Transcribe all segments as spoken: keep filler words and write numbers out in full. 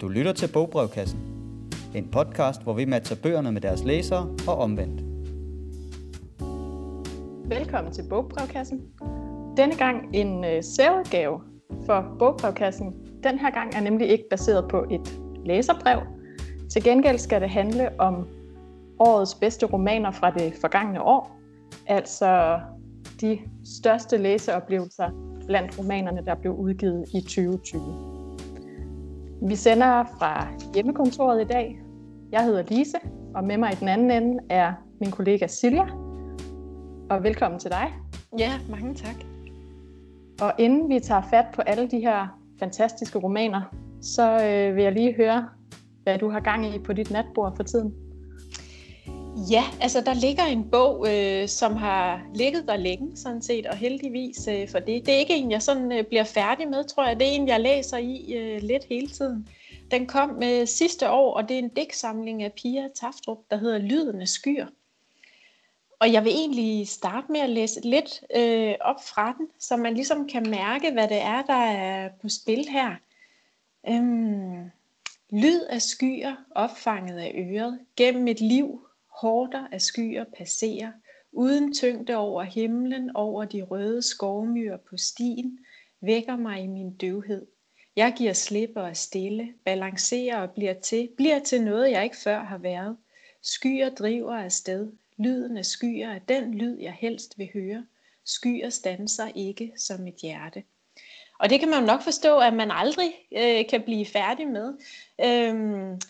Du lytter til Bogbrevkassen, en podcast, hvor vi matcher bøgerne med deres læsere og omvendt. Velkommen til Bogbrevkassen. Denne gang en øh, særudgave for Bogbrevkassen. Den her gang er nemlig ikke baseret på et læserbrev. Til gengæld skal det handle om årets bedste romaner fra det forgangne år. Altså de største læseoplevelser blandt romanerne, der blev udgivet i tyve tyve. Vi sender fra hjemmekontoret i dag. Jeg hedder Lise, og med mig i den anden ende er min kollega Silja. Og velkommen til dig. Ja, mange tak. Og inden vi tager fat på alle de her fantastiske romaner, så øh, vil jeg lige høre, hvad du har gang i på dit natbord for tiden. Ja, altså der ligger en bog, øh, som har ligget der længe, sådan set, og heldigvis øh, for det. Det er ikke en, jeg sådan øh, bliver færdig med, tror jeg. Det er en, jeg læser i øh, lidt hele tiden. Den kom øh, sidste år, og det er en digtsamling af Pia Tafdrup, der hedder Lyden af skyer. Og jeg vil egentlig starte med at læse lidt øh, op fra den, så man ligesom kan mærke, hvad det er, der er på spil her. Øhm, Lyd af skyer, opfanget af øret, gennem et liv. Horder af skyer passerer, uden tyngde over himlen, over de røde skovmyrer på stien, vækker mig i min døvhed. Jeg giver slip og er stille, balancerer og bliver til, bliver til noget, jeg ikke før har været. Skyer driver afsted, lyden af skyer er den lyd, jeg helst vil høre. Skyer standser ikke som et hjerte. Og det kan man jo nok forstå, at man aldrig øh, kan blive færdig med. Øhm,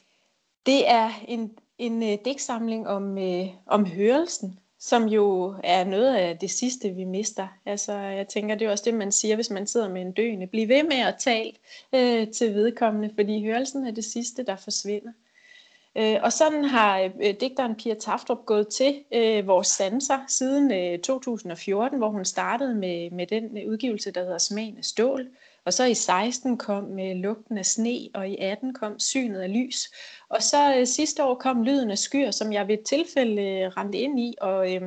det er en... En øh, digtsamling om, øh, om hørelsen, som jo er noget af det sidste, vi mister. Altså, jeg tænker, det er også det, man siger, hvis man sidder med en døende. Bliv ved med at tale øh, til vedkommende, fordi hørelsen er det sidste, der forsvinder. Øh, og sådan har øh, digteren Pia Tafdrup gået til øh, vores sanser siden øh, to tusind og fjorten, hvor hun startede med, med den udgivelse, der hedder Smagen af Stål. Og så i seksten kom øh, lugten af sne, og i atten kom synet af lys. Og så øh, sidste år kom lyden af skyer, som jeg ved et tilfælde øh, ramte ind i, og, øh,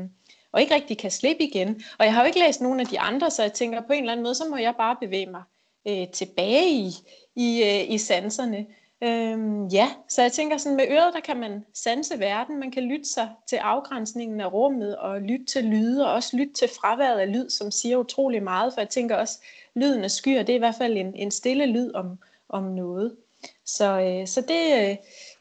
og ikke rigtig kan slippe igen. Og jeg har jo ikke læst nogen af de andre, så jeg tænker på en eller anden måde, så må jeg bare bevæge mig øh, tilbage i, i, øh, i sanserne. Øhm, ja, så jeg tænker sådan, med øret, der kan man sanse verden, man kan lytte sig til afgrænsningen af rummet, og lytte til lyde, og også lytte til fraværet af lyd, som siger utrolig meget, for jeg tænker også, lyden af skyer, det er i hvert fald en, en stille lyd om, om noget. Så, øh, så det, øh,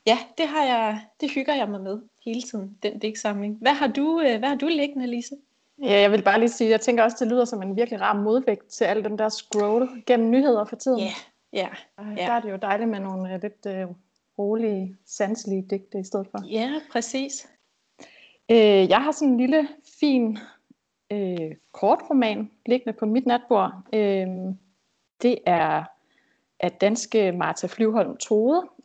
ja, det, har jeg, det hygger jeg mig med hele tiden, den digtsamling. Hvad har du, øh, hvad har du liggende, Lise? Ja, jeg vil bare lige sige, jeg tænker også, det lyder som en virkelig rar modvægt til al den der scroll gennem nyheder for tiden. Ja. Yeah. Ja, ja. Der er det jo dejligt med nogle lidt øh, rolige, sanselige digte i stedet for. Ja, præcis. Øh, jeg har sådan en lille, fin, øh, kortroman liggende på mit natbord. Øh, det er af danske Martha Flyvholm.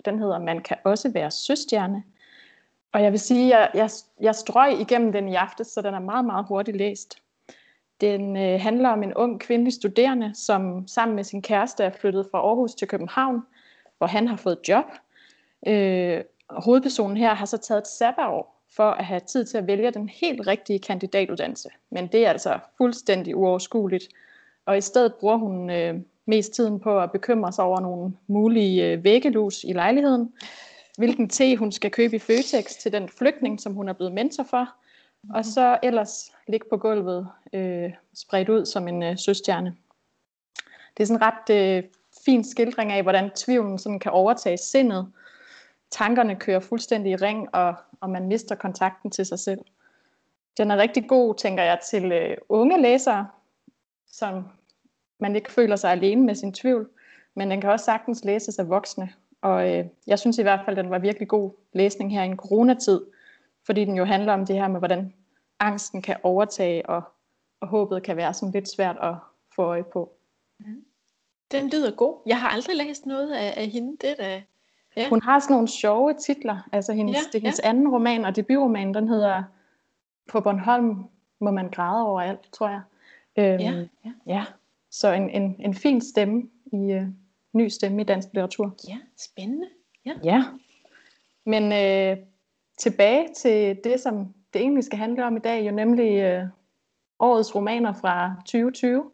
Den hedder Man kan også være søstjerne. Og jeg vil sige, at jeg, jeg, jeg strøg igennem den i aftes, så den er meget, meget hurtigt læst. Den øh, handler om en ung kvindelig studerende, som sammen med sin kæreste er flyttet fra Aarhus til København, hvor han har fået job. Øh, hovedpersonen her har så taget et sabbatår for at have tid til at vælge den helt rigtige kandidatuddannelse. Men det er altså fuldstændig uoverskueligt. Og i stedet bruger hun øh, mest tiden på at bekymre sig over nogle mulige øh, væggelus i lejligheden. Hvilken te hun skal købe i Føtex til den flygtning, som hun er blevet mentor for. Og så ellers ligge på gulvet, øh, spredt ud som en øh, søstjerne. Det er sådan en ret øh, fin skildring af, hvordan tvivlen sådan kan overtage sindet. Tankerne kører fuldstændig i ring, og, og man mister kontakten til sig selv. Den er rigtig god, tænker jeg, til øh, unge læsere, som man ikke føler sig alene med sin tvivl. Men den kan også sagtens læses af voksne. Og øh, jeg synes i hvert fald, den var virkelig god læsning her i en coronatid. Fordi den jo handler om det her med, hvordan angsten kan overtage, og, og håbet kan være sådan lidt svært at få øje på. Den lyder god. Jeg har aldrig læst noget af, af hende. Det der. Ja. Hun har sådan nogle sjove titler. Altså hendes, ja, det er hendes ja. anden roman og debutroman, den hedder På Bornholm må man græde over alt, tror jeg. Øhm, ja, ja. ja. Så en, en, en fin stemme, i øh, ny stemme i dansk litteratur. Ja, spændende. Ja. ja. Men... Øh, Tilbage til det, som det egentlig skal handle om i dag, jo nemlig øh, årets romaner fra tyve tyve.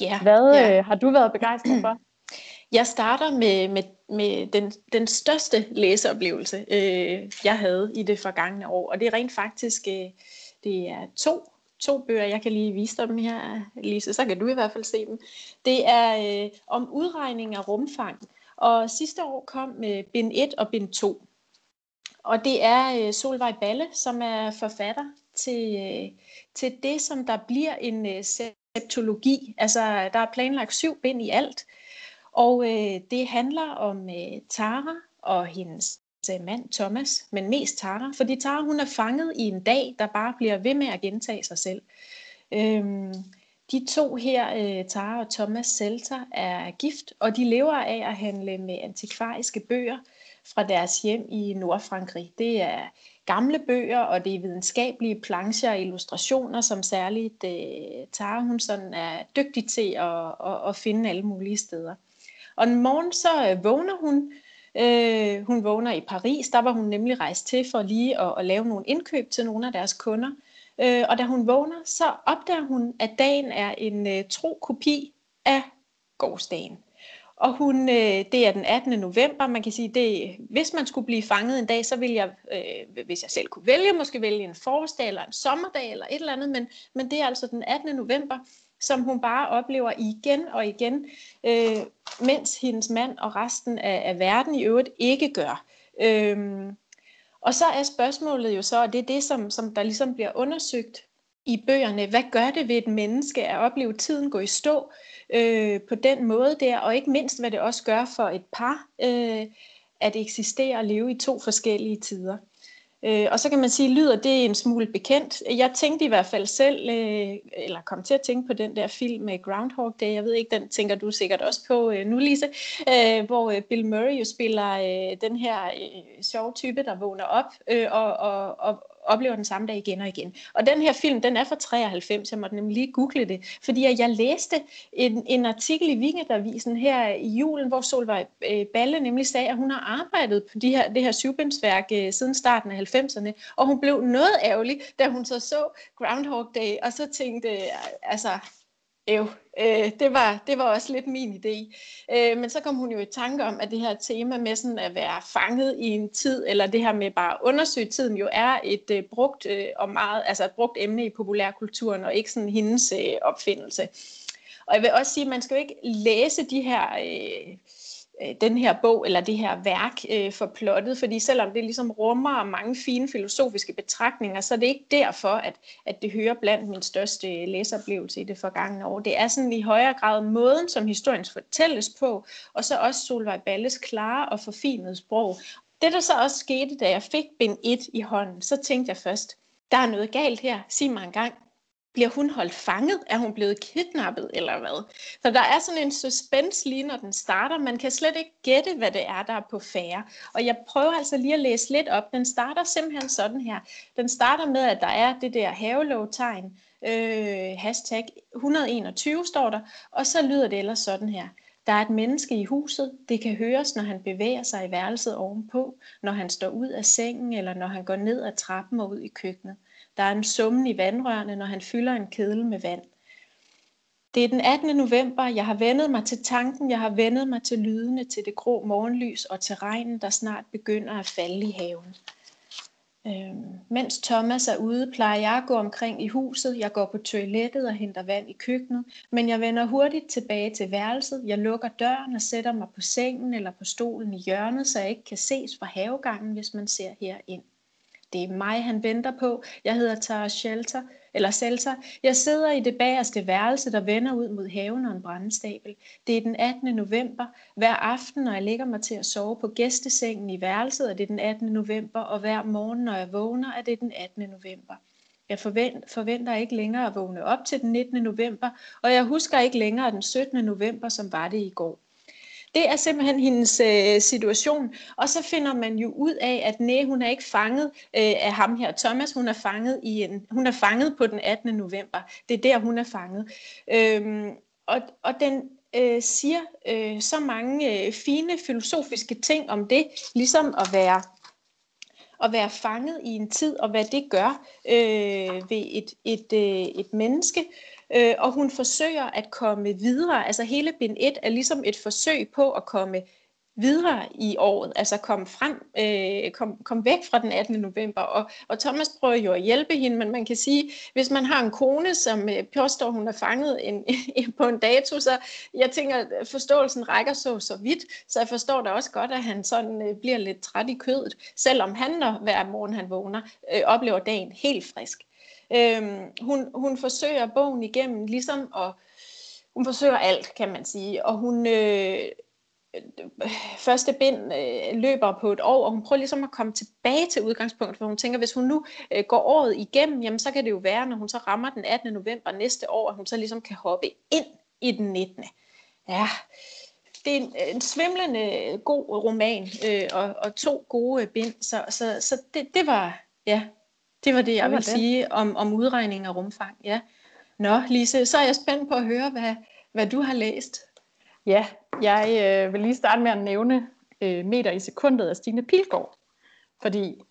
Ja, hvad ja. Øh, har du været begejstret for? Jeg starter med, med, med den, den største læseoplevelse, øh, jeg havde i det forgangne år. Og det er rent faktisk øh, det er to, to bøger, jeg kan lige vise dem her, Lise. Så kan du i hvert fald se dem. Det er øh, om udregning af rumfang. Og sidste år kom øh, bind et og bind to. Og det er øh, Solvej Balle, som er forfatter til, øh, til det, som der bliver en øh, septologi. Altså, der er planlagt syv bind i alt. Og øh, det handler om øh, Tara og hendes øh, mand Thomas, men mest Tara. Fordi Tara, hun er fanget i en dag, der bare bliver ved med at gentage sig selv. Øhm, de to her, øh, Tara og Thomas Selter, er gift, og de lever af at handle med antikvariske bøger fra deres hjem i Nordfrankrig. Det er gamle bøger, og det er videnskabelige plancher og illustrationer, som særligt øh, Tara, hun sådan er dygtig til at, at, at finde alle mulige steder. Og en morgen så øh, vågner hun. Øh, hun vågner i Paris. Der var hun nemlig rejst til for lige at, at lave nogle indkøb til nogle af deres kunder. Øh, og da hun vågner, så opdager hun, at dagen er en øh, tro kopi af gårsdagen. Og hun, øh, det er den attende november. Man kan sige, det, hvis man skulle blive fanget en dag, så ville jeg, øh, hvis jeg selv kunne vælge, måske vælge en forårsdag eller en sommerdag eller et eller andet. Men, men det er altså den attende november. Som hun bare oplever igen og igen, øh, mens hendes mand og resten af, af verden i øvrigt ikke gør. Øhm, og så er spørgsmålet jo så, og det er det, som, som der ligesom bliver undersøgt i bøgerne, hvad gør det ved et menneske at opleve tiden gå i stå øh, på den måde der, og ikke mindst, hvad det også gør for et par øh, at eksistere og leve i to forskellige tider. Øh, og så kan man sige, lyder det en smule bekendt. Jeg tænkte i hvert fald selv, øh, eller kom til at tænke på den der film med Groundhog Day. Jeg ved ikke, den tænker du sikkert også på øh, nu, Lise. Øh, hvor øh, Bill Murray jo spiller øh, den her øh, sjove type, der vågner op øh, og, og, og oplever den samme dag igen og igen. Og den her film, den er fra treoghalvfems. Jeg måtte nemlig lige google det. Fordi jeg læste en, en artikel i Weekendavisen her i julen, hvor Solvej Balle nemlig sagde, at hun har arbejdet på de her, det her syvbindsværk øh, siden starten af halvfemserne. Og hun blev noget ærgerlig, da hun så så Groundhog Day, og så tænkte, øh, altså... Jo, øh, det, var, det var også lidt min idé. Øh, men så kom hun jo i tanke om, at det her tema med sådan at være fanget i en tid, eller det her med bare at undersøge tiden, jo er et øh, brugt øh, og meget, altså et brugt emne i populærkulturen, og ikke sådan hendes øh, opfindelse. Og jeg vil også sige, at man skal jo ikke læse de her... Øh, den her bog eller det her værk øh, for plottet, fordi selvom det ligesom rummer mange fine filosofiske betragtninger, så er det ikke derfor, at, at det hører blandt min største læseoplevelse i det forgangne år. Det er sådan i højere grad måden, som historien fortælles på, og så også Solvej Balles klare og forfinede sprog. Det, der så også skete, da jeg fik bind et i hånden, så tænkte jeg først, der er noget galt her, sig mig engang. Bliver hun holdt fanget? Er hun blevet kidnappet eller hvad? Så der er sådan en suspense lige når den starter. Man kan slet ikke gætte, hvad det er, der er på færre. Og jeg prøver altså lige at læse lidt op. Den starter simpelthen sådan her. Den starter med, at der er det der havelov-tegn. Øh, hashtag et hundrede og enogtyve står der. Og så lyder det ellers sådan her. Der er et menneske i huset. Det kan høres, når han bevæger sig i værelset ovenpå. Når han står ud af sengen, eller når han går ned ad trappen og ud i køkkenet. Der er en summen i vandrørene, når han fylder en kedel med vand. Det er den attende november. Jeg har vendet mig til tanken. Jeg har vendet mig til lydene, til det grå morgenlys og til regnen, der snart begynder at falde i haven. Øhm, mens Thomas er ude, plejer jeg at gå omkring i huset. Jeg går på toilettet og henter vand i køkkenet. Men jeg vender hurtigt tilbage til værelset. Jeg lukker døren og sætter mig på sengen eller på stolen i hjørnet, så jeg ikke kan ses fra havegangen, hvis man ser herind. Det er mig, han venter på. Jeg hedder Tara Shelter, eller Selter. Jeg sidder i det bagerste værelse, der vender ud mod haven og en brændestabel. Det er den attende november. Hver aften, når jeg lægger mig til at sove på gæstesengen i værelset, er det den attende november. Og hver morgen, når jeg vågner, er det den attende november. Jeg forventer ikke længere at vågne op til den nittende november. Og jeg husker ikke længere den syttende november, som var det i går. Det er simpelthen hendes øh, situation, og så finder man jo ud af, at nej, hun er ikke fanget øh, af ham her, Thomas, hun er fanget i en, hun er fanget på den attende november. Det er der, hun er fanget. Øhm, og, og den øh, siger øh, så mange øh, fine filosofiske ting om det, ligesom at være, at være fanget i en tid, og hvad det gør øh, ved et, et, øh, et menneske. øh, og hun forsøger at komme videre. Altså hele bind et er ligesom et forsøg på at komme videre i året, altså komme frem, øh, kom, kom væk fra den attende november, og, og Thomas prøver jo at hjælpe hende, men man kan sige, hvis man har en kone, som øh, påstår, hun er fanget en, på en dato, så jeg tænker, at forståelsen rækker så så vidt, så jeg forstår da også godt, at han sådan øh, bliver lidt træt i kødet, selvom han, når hver morgen han vågner, øh, oplever dagen helt frisk. Øh, hun, hun forsøger bogen igennem, ligesom, og hun forsøger alt, kan man sige, og hun... Øh, første bind øh, løber på et år, og hun prøver ligesom at komme tilbage til udgangspunktet, for hun tænker, hvis hun nu øh, går året igennem, jamen så kan det jo være, når hun så rammer den attende november næste år, at hun så ligesom kan hoppe ind i den nittende Ja, det er en, en svimlende god roman, øh, og, og to gode bind, så, så, så det, det var, ja, det var det, jeg ville sige om, om udregning og rumfang, ja. Nå, Lise, så er jeg spændt på at høre, hvad, hvad du har læst. Ja, jeg øh, vil lige starte med at nævne øh, Meter i sekundet af Stine Pilgaard, fordi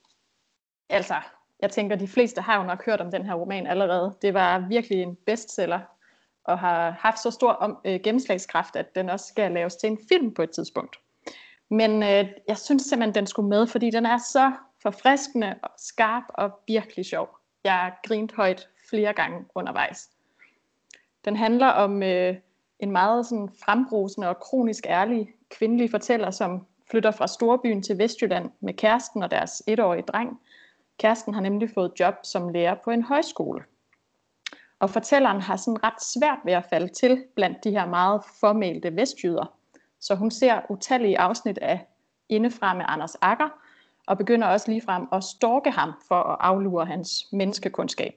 altså, jeg tænker, de fleste har jo nok hørt om den her roman allerede. Det var virkelig en bestseller, og har haft så stor om, øh, gennemslagskraft, at den også skal laves til en film på et tidspunkt. Men øh, jeg synes simpelthen, den skulle med, fordi den er så forfriskende, og skarp og virkelig sjov. Jeg grinte højt flere gange undervejs. Den handler om... Øh, en meget sådan frembrusende og kronisk ærlig kvindelig fortæller, som flytter fra storbyen til Vestjylland med kæresten og deres etårige dreng. Kæresten har nemlig fået job som lærer på en højskole. Og fortælleren har sådan ret svært ved at falde til blandt de her meget formelle vestjyder. Så hun ser utallige afsnit af Indefra med Anders Akker, og begynder også ligefrem at stalke ham for at aflure hans menneskekundskab.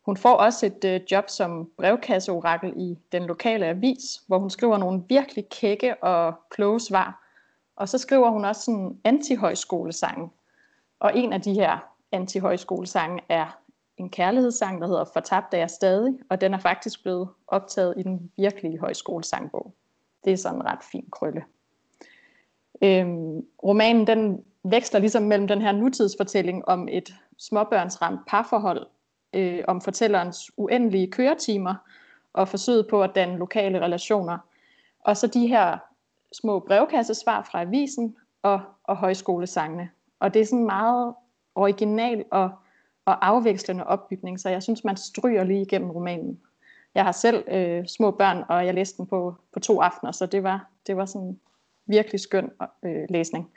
Hun får også et øh, job som brevkasseorakel i den lokale avis, hvor hun skriver nogle virkelig kække og kloge svar. Og så skriver hun også sådan anti-højskolesange. Og en af de her anti-højskolesange er en kærlighedssang, der hedder Fortabt er jeg stadig, og den er faktisk blevet optaget i den virkelige højskolesangbog. Det er sådan en ret fin krølle. Øhm, romanen den veksler ligesom mellem den her nutidsfortælling om et småbørnsramt parforhold, Øh, om fortællerens uendelige køretimer og forsøget på at danne lokale relationer. Og så de her små brevkassesvar fra avisen og, og højskolesangene. Og det er sådan meget original og, og afvekslende opbygning, så jeg synes, man stryger lige igennem romanen. Jeg har selv øh, små børn, og jeg læste den på, på to aftener, så det var, det var sådan virkelig skøn øh, læsning.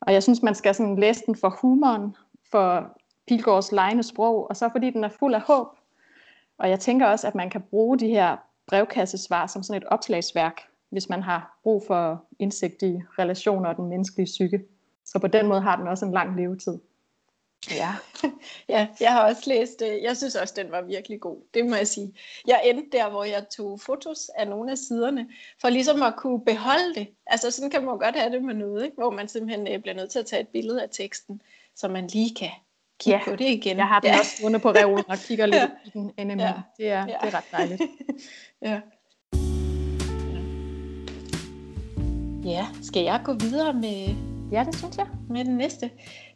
Og jeg synes, man skal sådan læse den for humoren, for Pilgaards legende sprog, og så fordi den er fuld af håb. Og jeg tænker også, at man kan bruge de her brevkassesvar som sådan et opslagsværk, hvis man har brug for indsigt i relationer og den menneskelige psyke. Så på den måde har den også en lang levetid. Ja, ja, jeg har også læst, jeg synes også, den var virkelig god, det må jeg sige. Jeg endte der, hvor jeg tog fotos af nogle af siderne, for ligesom at kunne beholde det. Altså sådan kan man godt have det med noget, ikke? Hvor man simpelthen bliver nødt til at tage et billede af teksten, så man lige kan kig ja, på det igen. Jeg har den ja. også stående på reolen og kigger lidt ja. i den endnu. Ja. Det, ja. det er ret dejligt. ja. ja, skal jeg gå videre med, ja, det synes jeg. med den næste?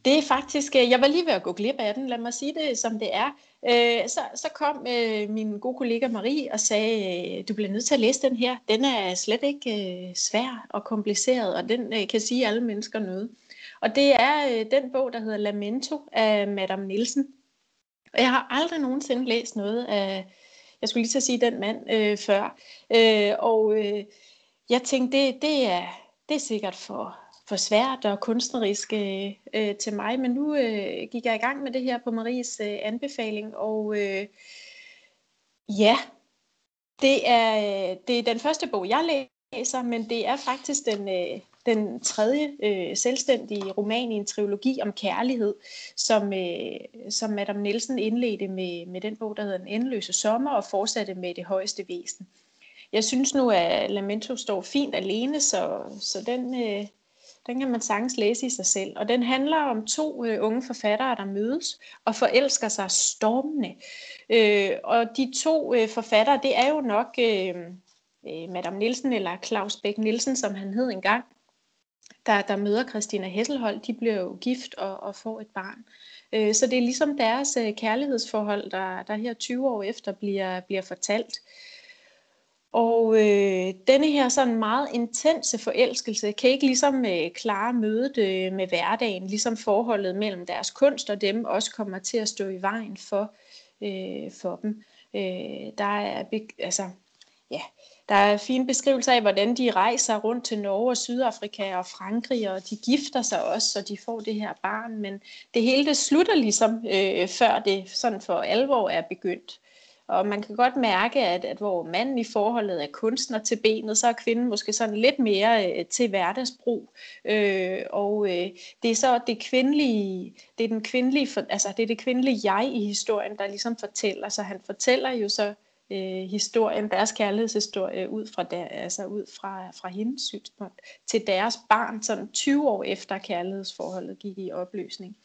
Det er faktisk, jeg var lige ved at gå glip af den, lad mig sige det som det er. Øh, så, så kom øh, min gode kollega Marie og sagde, øh, du bliver nødt til at læse den her. Den er slet ikke øh, svær og kompliceret, og den øh, kan sige alle mennesker noget. Og det er øh, den bog, der hedder Lamento af Madame Nielsen. Og jeg har aldrig nogensinde læst noget af, jeg skulle lige til at sige den mand øh, før. Øh, og øh, jeg tænkte, det, det, er, det er sikkert for, for svært og kunstnerisk øh, til mig. Men nu øh, gik jeg i gang med det her på Maries øh, anbefaling. Og øh, ja, det er, det er den første bog, jeg læser, men det er faktisk den... Øh, Den tredje øh, selvstændige roman i en trilogi om kærlighed, som, øh, som Madame Nielsen indledte med, med den bog, der hedder Den endeløse sommer, og fortsatte med Det højeste væsen. Jeg synes nu, at Lamento står fint alene, så, så den, øh, den kan man sagtens læse i sig selv. Og den handler om to øh, unge forfattere, der mødes og forelsker sig stormende. Øh, og de to øh, forfattere, det er jo nok øh, øh, Madame Nielsen eller Claus Bech Nielsen, som han hed engang. Der, der møder Christina Hesselholt, de bliver jo gift og, og får et barn. Øh, så det er ligesom deres øh, kærlighedsforhold, der, der her tyve år efter bliver, bliver fortalt. Og øh, denne her sådan meget intense forelskelse kan ikke ligesom øh, klare mødet øh, med hverdagen, ligesom forholdet mellem deres kunst og dem også kommer til at stå i vejen for, øh, for dem. Øh, der er altså, ja, der er fine beskrivelser af, hvordan de rejser rundt til Norge og Sydafrika og Frankrig, og de gifter sig også, og de får det her barn, men det hele det slutter ligesom, øh, før det sådan for alvor er begyndt. Og man kan godt mærke, at, at hvor manden i forholdet er kunstner til benet, så er kvinden måske sådan lidt mere øh, til hverdagsbrug. Øh, og øh, det er så det kvindelige, det er den kvindelige, for, altså det er det kvindelige jeg i historien, der ligesom fortæller. Så han fortæller jo så øh, historien, deres kærlighedshistorie ud fra der, altså ud fra fra hendes synspunkt til deres barn, sådan tyve år efter kærlighedsforholdet gik i opløsning.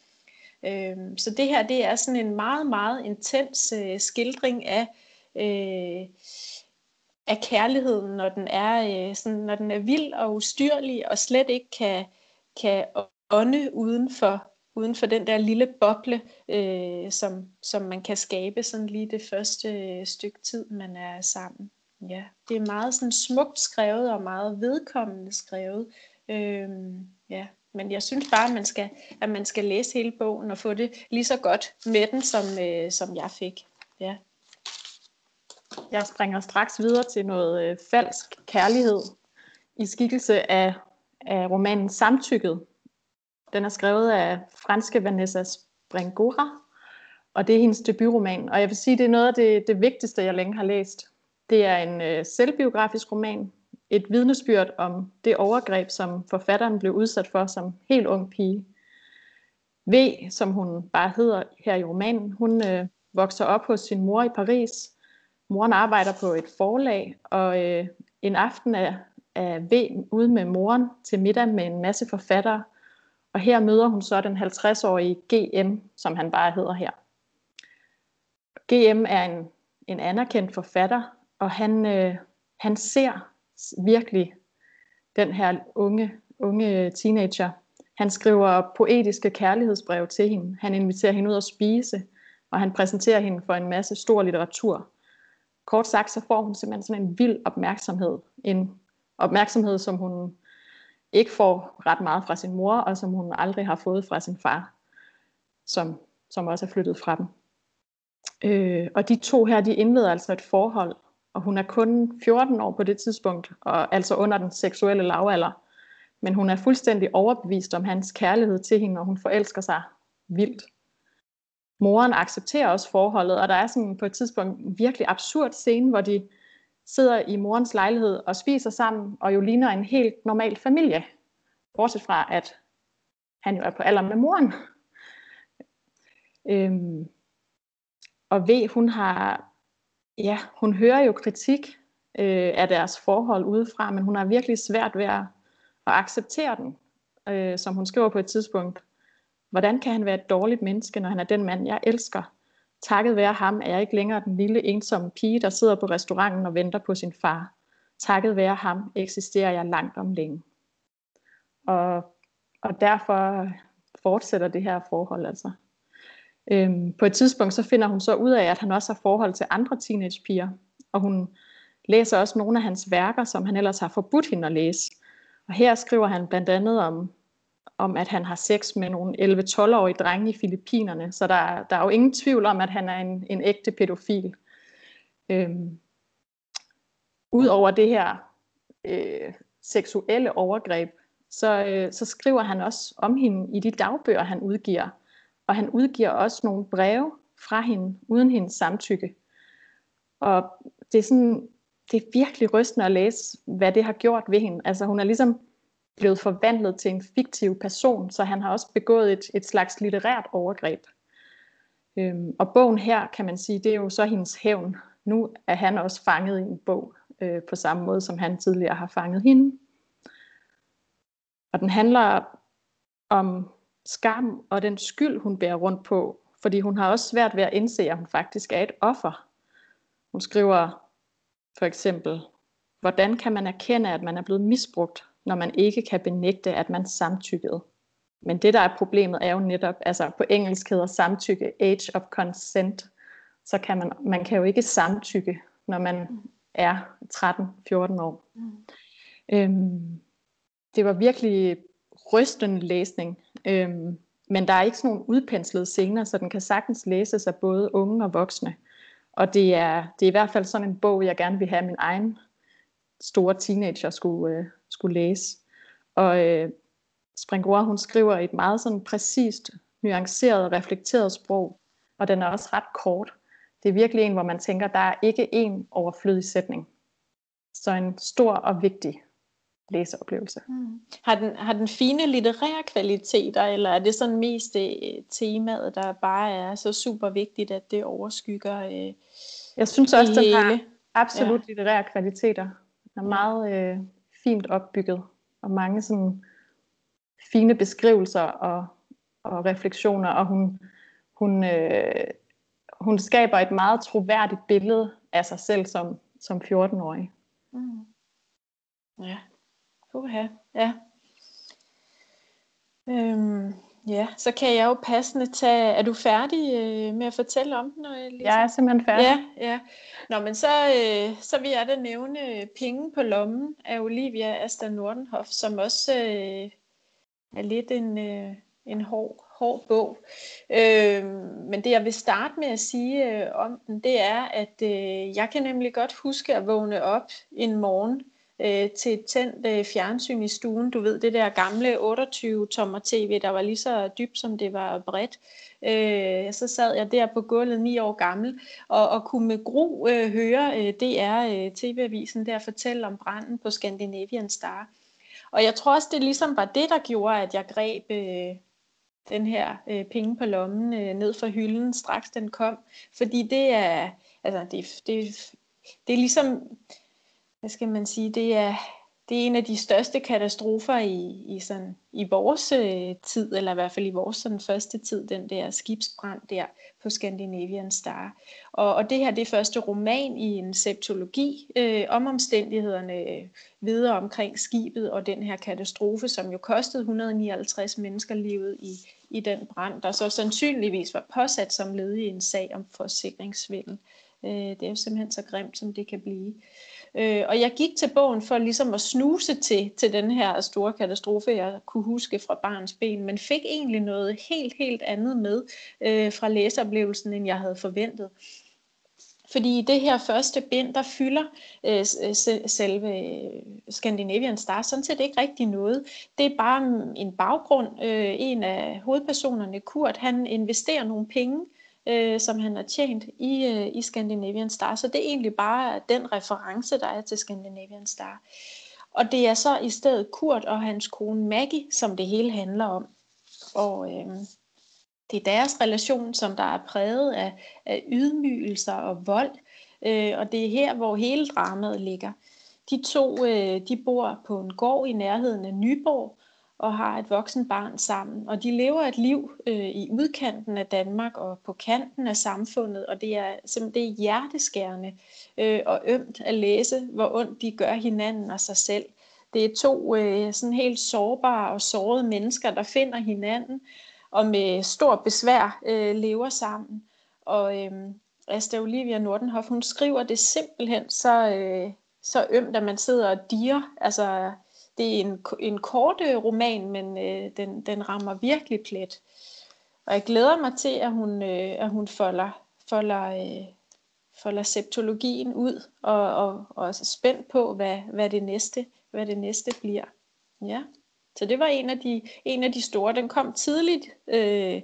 Så det her, det er sådan en meget, meget intens øh, skildring af, øh, af kærligheden, når den er øh, sådan, når den er vild og ustyrlig og slet ikke kan, kan ånde uden for, uden for den der lille boble, øh, som, som man kan skabe sådan lige det første øh, stykke tid, man er sammen. Ja, det er meget sådan smukt skrevet og meget vedkommende skrevet. Øh, ja. Men jeg synes bare, at man, skal, at man skal læse hele bogen og få det lige så godt med den, som, øh, som jeg fik. Ja. Jeg springer straks videre til noget øh, falsk kærlighed i skikkelse af, af romanen Samtykket. Den er skrevet af franske Vanessa Springora, og det er hendes debutroman. Og jeg vil sige, at det er noget af det, det vigtigste, jeg længe har læst. Det er en øh, selvbiografisk roman. Et vidnesbyrd om det overgreb, som forfatteren blev udsat for som helt ung pige. V, som hun bare hedder her i romanen, hun øh, vokser op hos sin mor i Paris. Moren arbejder på et forlag, og øh, en aften er, er V ude med moren til middag med en masse forfattere. Og her møder hun så den halvtredsårige G M, som han bare hedder her. G M er en, en anerkendt forfatter, og han, øh, han ser virkelig den her unge, unge teenager. Han skriver poetiske kærlighedsbreve til hende. Han inviterer hende ud at spise, og han præsenterer hende for en masse stor litteratur. Kort sagt, så får hun simpelthen sådan en vild opmærksomhed. En opmærksomhed, som hun ikke får ret meget fra sin mor, og som hun aldrig har fået fra sin far, som, som også er flyttet fra dem. Øh, og de to her, de indleder altså et forhold, og hun er kun fjorten år på det tidspunkt, og altså under den seksuelle lavalder. Men hun er fuldstændig overbevist om hans kærlighed til hende, og hun forelsker sig vildt. Moren accepterer også forholdet, og der er sådan på et tidspunkt en virkelig absurd scene, hvor de sidder i morens lejlighed og spiser sammen, og jo ligner en helt normal familie. Bortset fra, at han jo er på alder med moren. Øhm. Og V, hun har... Ja, hun hører jo kritik øh, af deres forhold udefra, men hun har virkelig svært ved at, at acceptere den, øh, som hun skriver på et tidspunkt. Hvordan kan han være et dårligt menneske, når han er den mand, jeg elsker? Takket være ham er jeg ikke længere den lille ensomme pige, der sidder på restauranten og venter på sin far. Takket være ham eksisterer jeg langt om længe. Og, og derfor fortsætter det her forhold altså. Øhm, på et tidspunkt så finder hun så ud af, at han også har forhold til andre teenagepiger, og hun læser også nogle af hans værker, som han ellers har forbudt hende at læse. Og her skriver han blandt andet om, om at han har sex med nogle elleve-tolv-årige drenge i Filippinerne, så der, der er jo ingen tvivl om, at han er en, en ægte pædofil. Øhm, Udover det her øh, seksuelle overgreb, så, øh, så skriver han også om hende i de dagbøger, han udgiver. Og han udgiver også nogle breve fra hende, uden hendes samtykke. Og det er, sådan, det er virkelig rystende at læse, hvad det har gjort ved hende. Altså hun er ligesom blevet forvandlet til en fiktiv person, så han har også begået et, et slags litterært overgreb. Øhm, og bogen her, kan man sige, det er jo så hendes hævn. Nu er han også fanget i en bog, øh, på samme måde som han tidligere har fanget hende. Og den handler om skam og den skyld, hun bærer rundt på, fordi hun har også svært ved at indse, at hun faktisk er et offer. Hun skriver for eksempel, hvordan kan man erkende, at man er blevet misbrugt, når man ikke kan benægte, at man samtykkede? Men det, der er problemet, er jo netop, altså på engelsk hedder samtykke age of consent, så kan man, man kan jo ikke samtykke, når man er tretten fjorten år. Mm. Øhm, det var virkelig rystende læsning, øhm, men der er ikke sådan nogle udpenslede scener, så den kan sagtens læses af både unge og voksne. Og det er, det er i hvert fald sådan en bog, jeg gerne vil have min egen store teenager skulle, øh, skulle læse. Og øh, Springbora, hun skriver et meget sådan præcist, nuanceret og reflekteret sprog, og den er også ret kort. Det er virkelig en, hvor man tænker, der er ikke en overflødig sætning. Så en stor og vigtig læseoplevelse. Mm. Har den, har den fine litterære kvaliteter, eller er det sådan mest det temaet, der bare er så super vigtigt, at det overskygger øh, jeg synes også, den har absolut ja. litterære kvaliteter. Den er meget øh, fint opbygget, og mange sådan fine beskrivelser og, og refleksioner, og hun, hun, øh, hun skaber et meget troværdigt billede af sig selv som, som fjorten-årig. Mm. Ja, uha, ja. Øhm, ja, så kan jeg jo passende tage, er du færdig øh, med at fortælle om den? Ligesom? Jeg er simpelthen færdig. Ja, ja. Nå, men så, øh, så vil jeg da nævne Penge på lommen af Olivia Asta Nordenhof, som også øh, er lidt en, øh, en hård, hård bog. Øh, men det jeg vil starte med at sige øh, om den, det er, at øh, jeg kan nemlig godt huske at vågne op en morgen øh, til et tændt øh, fjernsyn i stuen. Du ved, det der gamle otteogtyve tommer tv, der var lige så dybt, som det var bredt. Øh, så sad jeg der på gulvet, ni år gammel, og, og kunne med gru øh, høre øh, D R øh, T V-avisen der fortælle om branden på Scandinavian Star. Og jeg tror også, det ligesom var det, der gjorde, at jeg greb øh, den her øh, penge på lommen øh, ned fra hylden, straks den kom. Fordi det er, altså det, det, det er ligesom, hvad skal man sige, det er, det er en af de største katastrofer i, i, sådan, i vores øh, tid, eller i hvert fald i vores sådan, første tid, den der skibsbrand der på Scandinavian Star. Og, og det her, det er første roman i en septologi øh, om omstændighederne øh, videre omkring skibet og den her katastrofe, som jo kostede et hundrede og nioghalvtreds mennesker livet i, i den brand, der så sandsynligvis var påsat som led i en sag om forsikringssvindel. Øh, det er jo simpelthen så grimt, som det kan blive. Øh, og jeg gik til bogen for ligesom at snuse til, til den her store katastrofe, jeg kunne huske fra barns ben, men fik egentlig noget helt, helt andet med øh, fra læseoplevelsen, end jeg havde forventet. Fordi i det her første bind, der fylder øh, se, selve Scandinavian Star sådan set ikke rigtig noget. Det er bare en baggrund. Øh, en af hovedpersonerne, Kurt, han investerer nogle penge, Øh, som han har tjent i, øh, i Scandinavian Star. Så det er egentlig bare den reference, der er til Scandinavian Star. Og det er så i stedet Kurt og hans kone Maggie, som det hele handler om. Og øh, det er deres relation, som der er præget af, af ydmygelser og vold. Øh, og det er her, hvor hele dramaet ligger. De to øh, de bor på en gård i nærheden af Nyborg, og har et voksen barn sammen, og de lever et liv øh, i udkanten af Danmark og på kanten af samfundet, og det er simpelthen det er hjerteskærende øh, og ømt at læse, hvor ondt de gør hinanden og sig selv. Det er to øh, sådan helt sårbare og sårede mennesker, der finder hinanden og med stor besvær øh, lever sammen. Og øh, Asta Olivia Nordenhof, hun skriver det simpelthen så, øh, så ømt, at man sidder og dirrer, altså. Det er en, en kort roman, men øh, den, den rammer virkelig plet. Og jeg glæder mig til, at hun, øh, at hun folder, folder, øh, folder septologien ud, og, og, og er spændt på, hvad, hvad, det næste, hvad det næste bliver. Ja. Så det var en af de, en af de store. Den kom tidligt øh,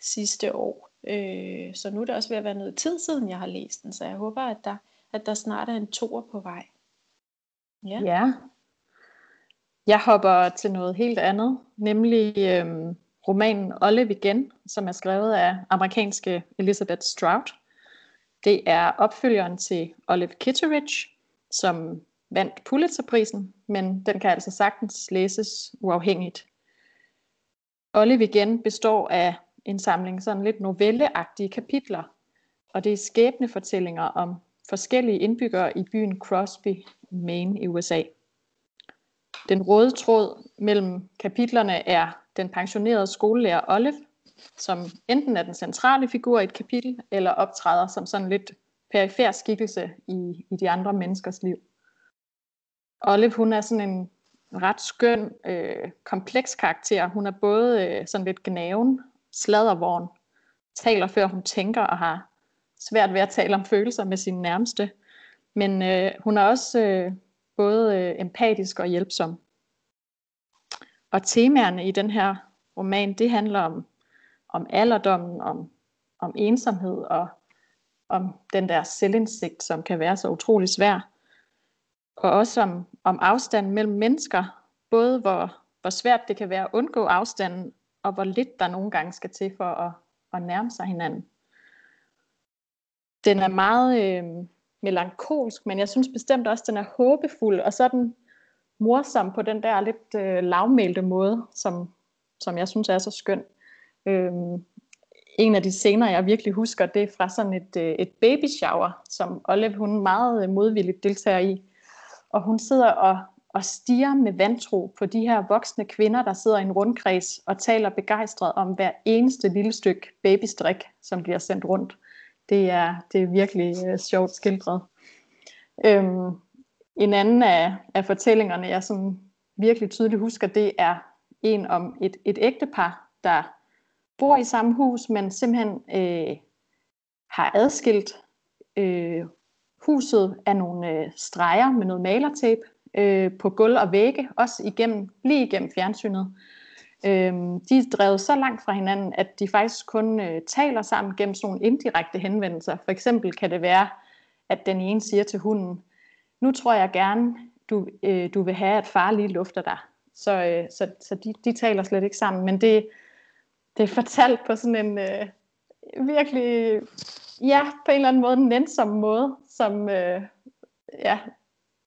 sidste år, øh, så nu er det også ved at være noget tid siden, jeg har læst den. Så jeg håber, at der, at der snart er en toer på vej. Ja. Ja. Jeg hopper til noget helt andet, nemlig øhm, romanen Olive igen, som er skrevet af amerikanske Elizabeth Strout. Det er opfølgeren til Olive Kitteridge, som vandt Pulitzerprisen, men den kan altså sagtens læses uafhængigt. Olive igen består af en samling sådan lidt novelleagtige kapitler, og det er skæbnefortællinger om forskellige indbyggere i byen Crosby, Maine i U S A. Den røde tråd mellem kapitlerne er den pensionerede skolelærer Olef, som enten er den centrale figur i et kapitel, eller optræder som sådan lidt perifær skikkelse i, i de andre menneskers liv. Olef, hun er sådan en ret skøn, øh, kompleks karakter. Hun er både øh, sådan lidt gnaven, sladdervogn, taler før hun tænker og har svært ved at tale om følelser med sine nærmeste. Men øh, hun er også øh, både øh, empatisk og hjælpsom. Og temaerne i den her roman, det handler om, om alderdommen, om, om ensomhed og om den der selvindsigt, som kan være så utrolig svær. Og også om, om afstanden mellem mennesker, både hvor, hvor svært det kan være at undgå afstanden, og hvor lidt der nogle gange skal til for at, at nærme sig hinanden. Den er meget øh, melankolsk, men jeg synes bestemt også, den er håbefuld, og sådan morsom på den der lidt øh, lavmælte måde, som, som jeg synes er så skøn. Øh, en af de scener, jeg virkelig husker, det er fra sådan et, øh, et babyshower, som Olive, hun meget modvilligt deltager i. Og hun sidder og, og stiger med vantro på de her voksne kvinder, der sidder i en rundkreds og taler begejstret om hver eneste lille stykke babystrik, som bliver sendt rundt. Det er, det er virkelig øh, sjovt skildret. Øhm, en anden af, af fortællingerne, jeg sådan virkelig tydeligt husker, det er en om et, et ægtepar, der bor i samme hus, men simpelthen øh, har adskilt øh, huset af nogle øh, streger med noget malertape øh, på gulv og vægge, også igennem, lige igennem fjernsynet. Øh, de er drevet så langt fra hinanden, at de faktisk kun øh, taler sammen gennem sådan nogle indirekte henvendelser. For eksempel kan det være, at den ene siger til hunden, nu tror jeg gerne, du, øh, du vil have, at far lige lufter dig. Så, øh, så, så de, de taler slet ikke sammen, men det, det er fortalt på sådan en øh, virkelig... Ja, på en eller anden måde, en nænsom måde, som, øh, ja,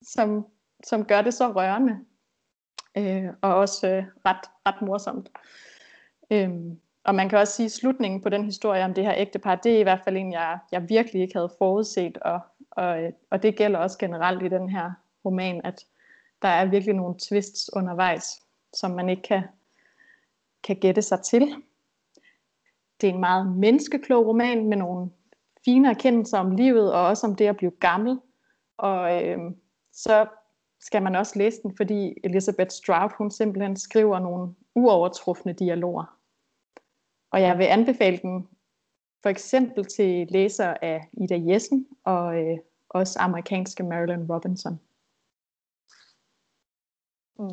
som, som gør det så rørende, øh, og også øh, ret, ret morsomt. Øh, og man kan også sige, at slutningen på den historie om det her ægtepar, det er i hvert fald en, jeg, jeg virkelig ikke havde forudset, og, og, og det gælder også generelt i den her roman, at der er virkelig nogle twists undervejs, som man ikke kan, kan gætte sig til. Det er en meget menneskeklog roman med nogle fine erkendelser om livet, og også om det at blive gammel. Og øh, så skal man også læse den, fordi Elizabeth Strout, hun simpelthen skriver nogle uovertrufne dialoger. Og jeg vil anbefale den for eksempel til læsere af Ida Jessen, og øh, også amerikanske Marilyn Robinson.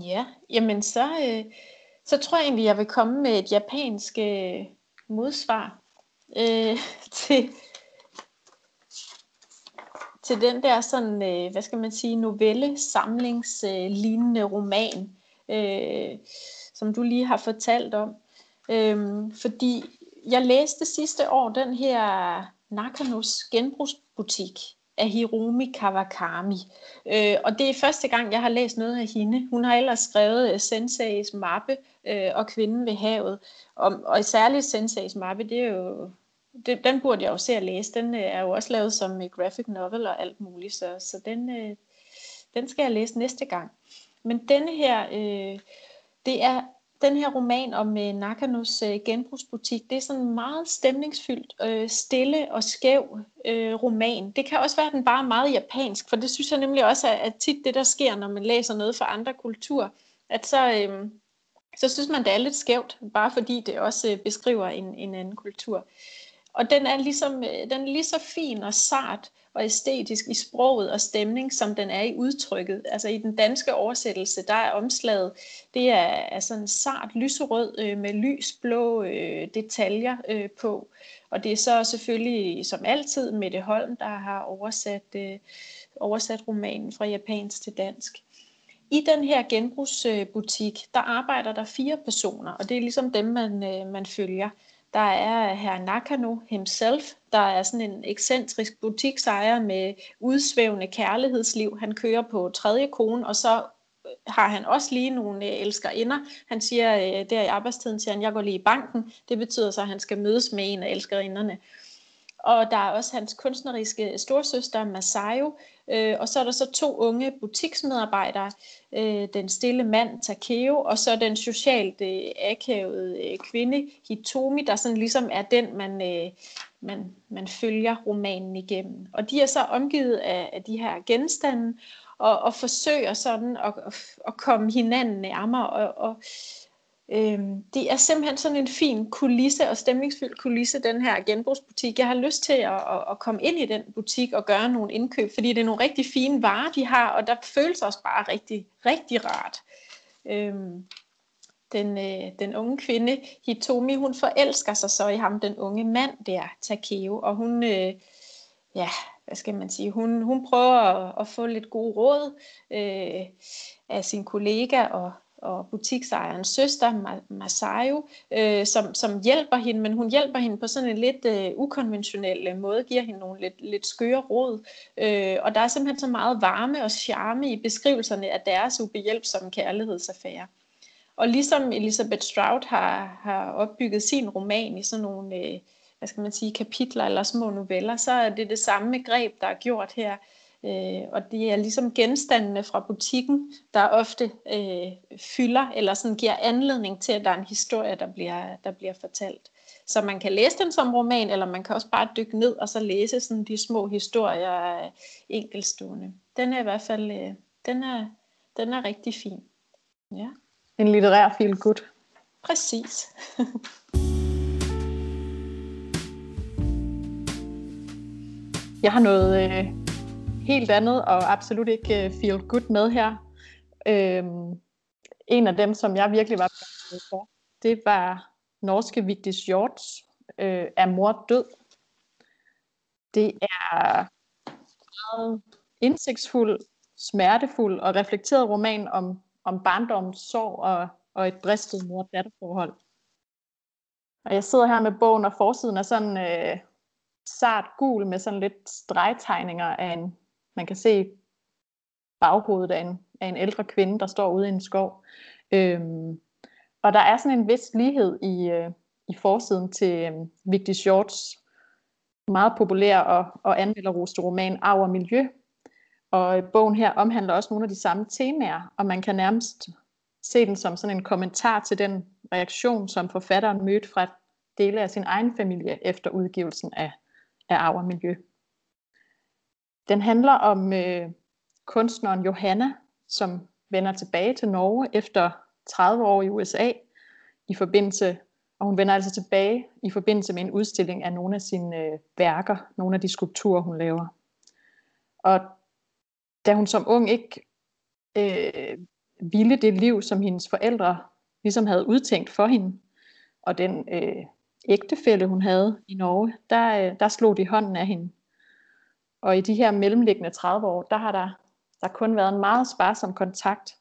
Ja, jamen så, øh, så tror jeg egentlig, jeg vil komme med et japansk øh, modsvar øh, til... til den der sådan, øh, hvad skal man sige, novelle, samlingslignende øh, roman, øh, som du lige har fortalt om. Øhm, fordi jeg læste sidste år den her Nakanos genbrugsbutik af Hiromi Kawakami. Øh, og det er første gang, jeg har læst noget af hende. Hun har ellers skrevet uh, Sensei's mappe øh, og Kvinden ved havet. Og, og særligt Sensei's mappe, det er jo... Den burde jeg jo se at læse. Den er jo også lavet som graphic novel og alt muligt, så, så den, den skal jeg læse næste gang. Men denne her, det er, den her roman om Nakanos genbrugsbutik, det er sådan en meget stemningsfyldt, stille og skæv roman. Det kan også være, at den bare er meget japansk, for det synes jeg nemlig også er tit det, der sker, når man læser noget fra andre kulturer, at så, så synes man, det er lidt skævt, bare fordi det også beskriver en, en anden kultur. Og den er, ligesom, den er lige så fin og sart og æstetisk i sproget og stemning, som den er i udtrykket. Altså i den danske oversættelse, der er omslaget, det er, er sådan sart lyserød øh, med lysblå øh, detaljer øh, på. Og det er så selvfølgelig som altid Mette Holm, der har oversat, øh, oversat romanen fra japansk til dansk. I den her genbrugsbutik, der arbejder der fire personer, og det er ligesom dem, man, øh, man følger. Der er herr Nakano himself, der er sådan en ekscentrisk butiksejer med udsvævende kærlighedsliv. Han kører på tredje kone, og så har han også lige nogle elskerinder. Han siger der i arbejdstiden, siger han, jeg går lige i banken. Det betyder så, at han skal mødes med en af elskerinderne. Og der er også hans kunstneriske storsøster Masayo, øh, og så er der så to unge butiksmedarbejdere, øh, den stille mand Takeo, og så den socialt øh, akavede øh, kvinde Hitomi, der sådan ligesom er den, man, øh, man, man følger romanen igennem. Og de er så omgivet af, af de her genstande, og, og forsøger sådan at, at komme hinanden nærmere, og, og det er simpelthen sådan en fin kulisse og stemningsfyldt kulisse, den her genbrugsbutik. Jeg har lyst til at, at komme ind i den butik og gøre nogle indkøb, fordi det er nogle rigtig fine varer, de har, og der føles også bare rigtig, rigtig rart. Den, den unge kvinde, Hitomi, hun forelsker sig så i ham, den unge mand der, Takeo, og hun, ja, hvad skal man sige, hun, hun prøver at, at få lidt gode råd øh, af sin kollega og og butiksejerens søster, Masayo, øh, som, som hjælper hende, men hun hjælper hende på sådan en lidt øh, ukonventionel måde, giver hende nogle lidt, lidt skøre råd. Øh, og der er simpelthen så meget varme og charme i beskrivelserne af deres ubehjælpsomme kærlighedsaffære. Og ligesom Elizabeth Strout har, har opbygget sin roman i sådan nogle øh, hvad skal man sige, kapitler eller små noveller, så er det det samme greb, der er gjort her. Øh, og det er ligesom genstandene fra butikken, der ofte øh, fylder eller sådan giver anledning til, at der er en historie, der bliver, der bliver fortalt. Så man kan læse den som roman, eller man kan også bare dykke ned og så læse sådan de små historier øh, enkeltstående. Den er i hvert fald øh, den er, den er rigtig fin. Ja. En litterær feel-good. Præcis. Jeg har noget... Øh... helt andet og absolut ikke feel good med her. Øhm, en af dem, som jeg virkelig var glad for, det var norske Vigdis Hjorts øh, Er mor død? Det er meget indsigtsfuld, smertefuld og reflekteret roman om, om barndommens sorg og, og et bristet mor-datterforhold. Og jeg sidder her med bogen, og forsiden er sådan øh, sart gul med sådan lidt stregtegninger af en. Man kan se baghovedet af en, af en ældre kvinde, der står ude i en skov. Øhm, og der er sådan en vis lighed i, øh, i forsiden til øh, Vigdis Hjorts meget populær og, og anmelderroste roman Arv og Miljø. Og øh, bogen her omhandler også nogle af de samme temaer, og man kan nærmest se den som sådan en kommentar til den reaktion, som forfatteren mødte fra dele af sin egen familie efter udgivelsen af, af Arv og Miljø. Den handler om øh, kunstneren Johanna, som vender tilbage til Norge efter tredive år i U S A, i forbindelse, og hun vender altså tilbage i forbindelse med en udstilling af nogle af sine øh, værker, nogle af de skulpturer, hun laver. Og da hun som ung ikke øh, ville det liv, som hendes forældre ligesom havde udtænkt for hende, og den øh, ægtefælle, hun havde i Norge, der, øh, der slog de hånden af hende. Og i de her mellemliggende tredive år, der har der, der kun været en meget sparsom kontakt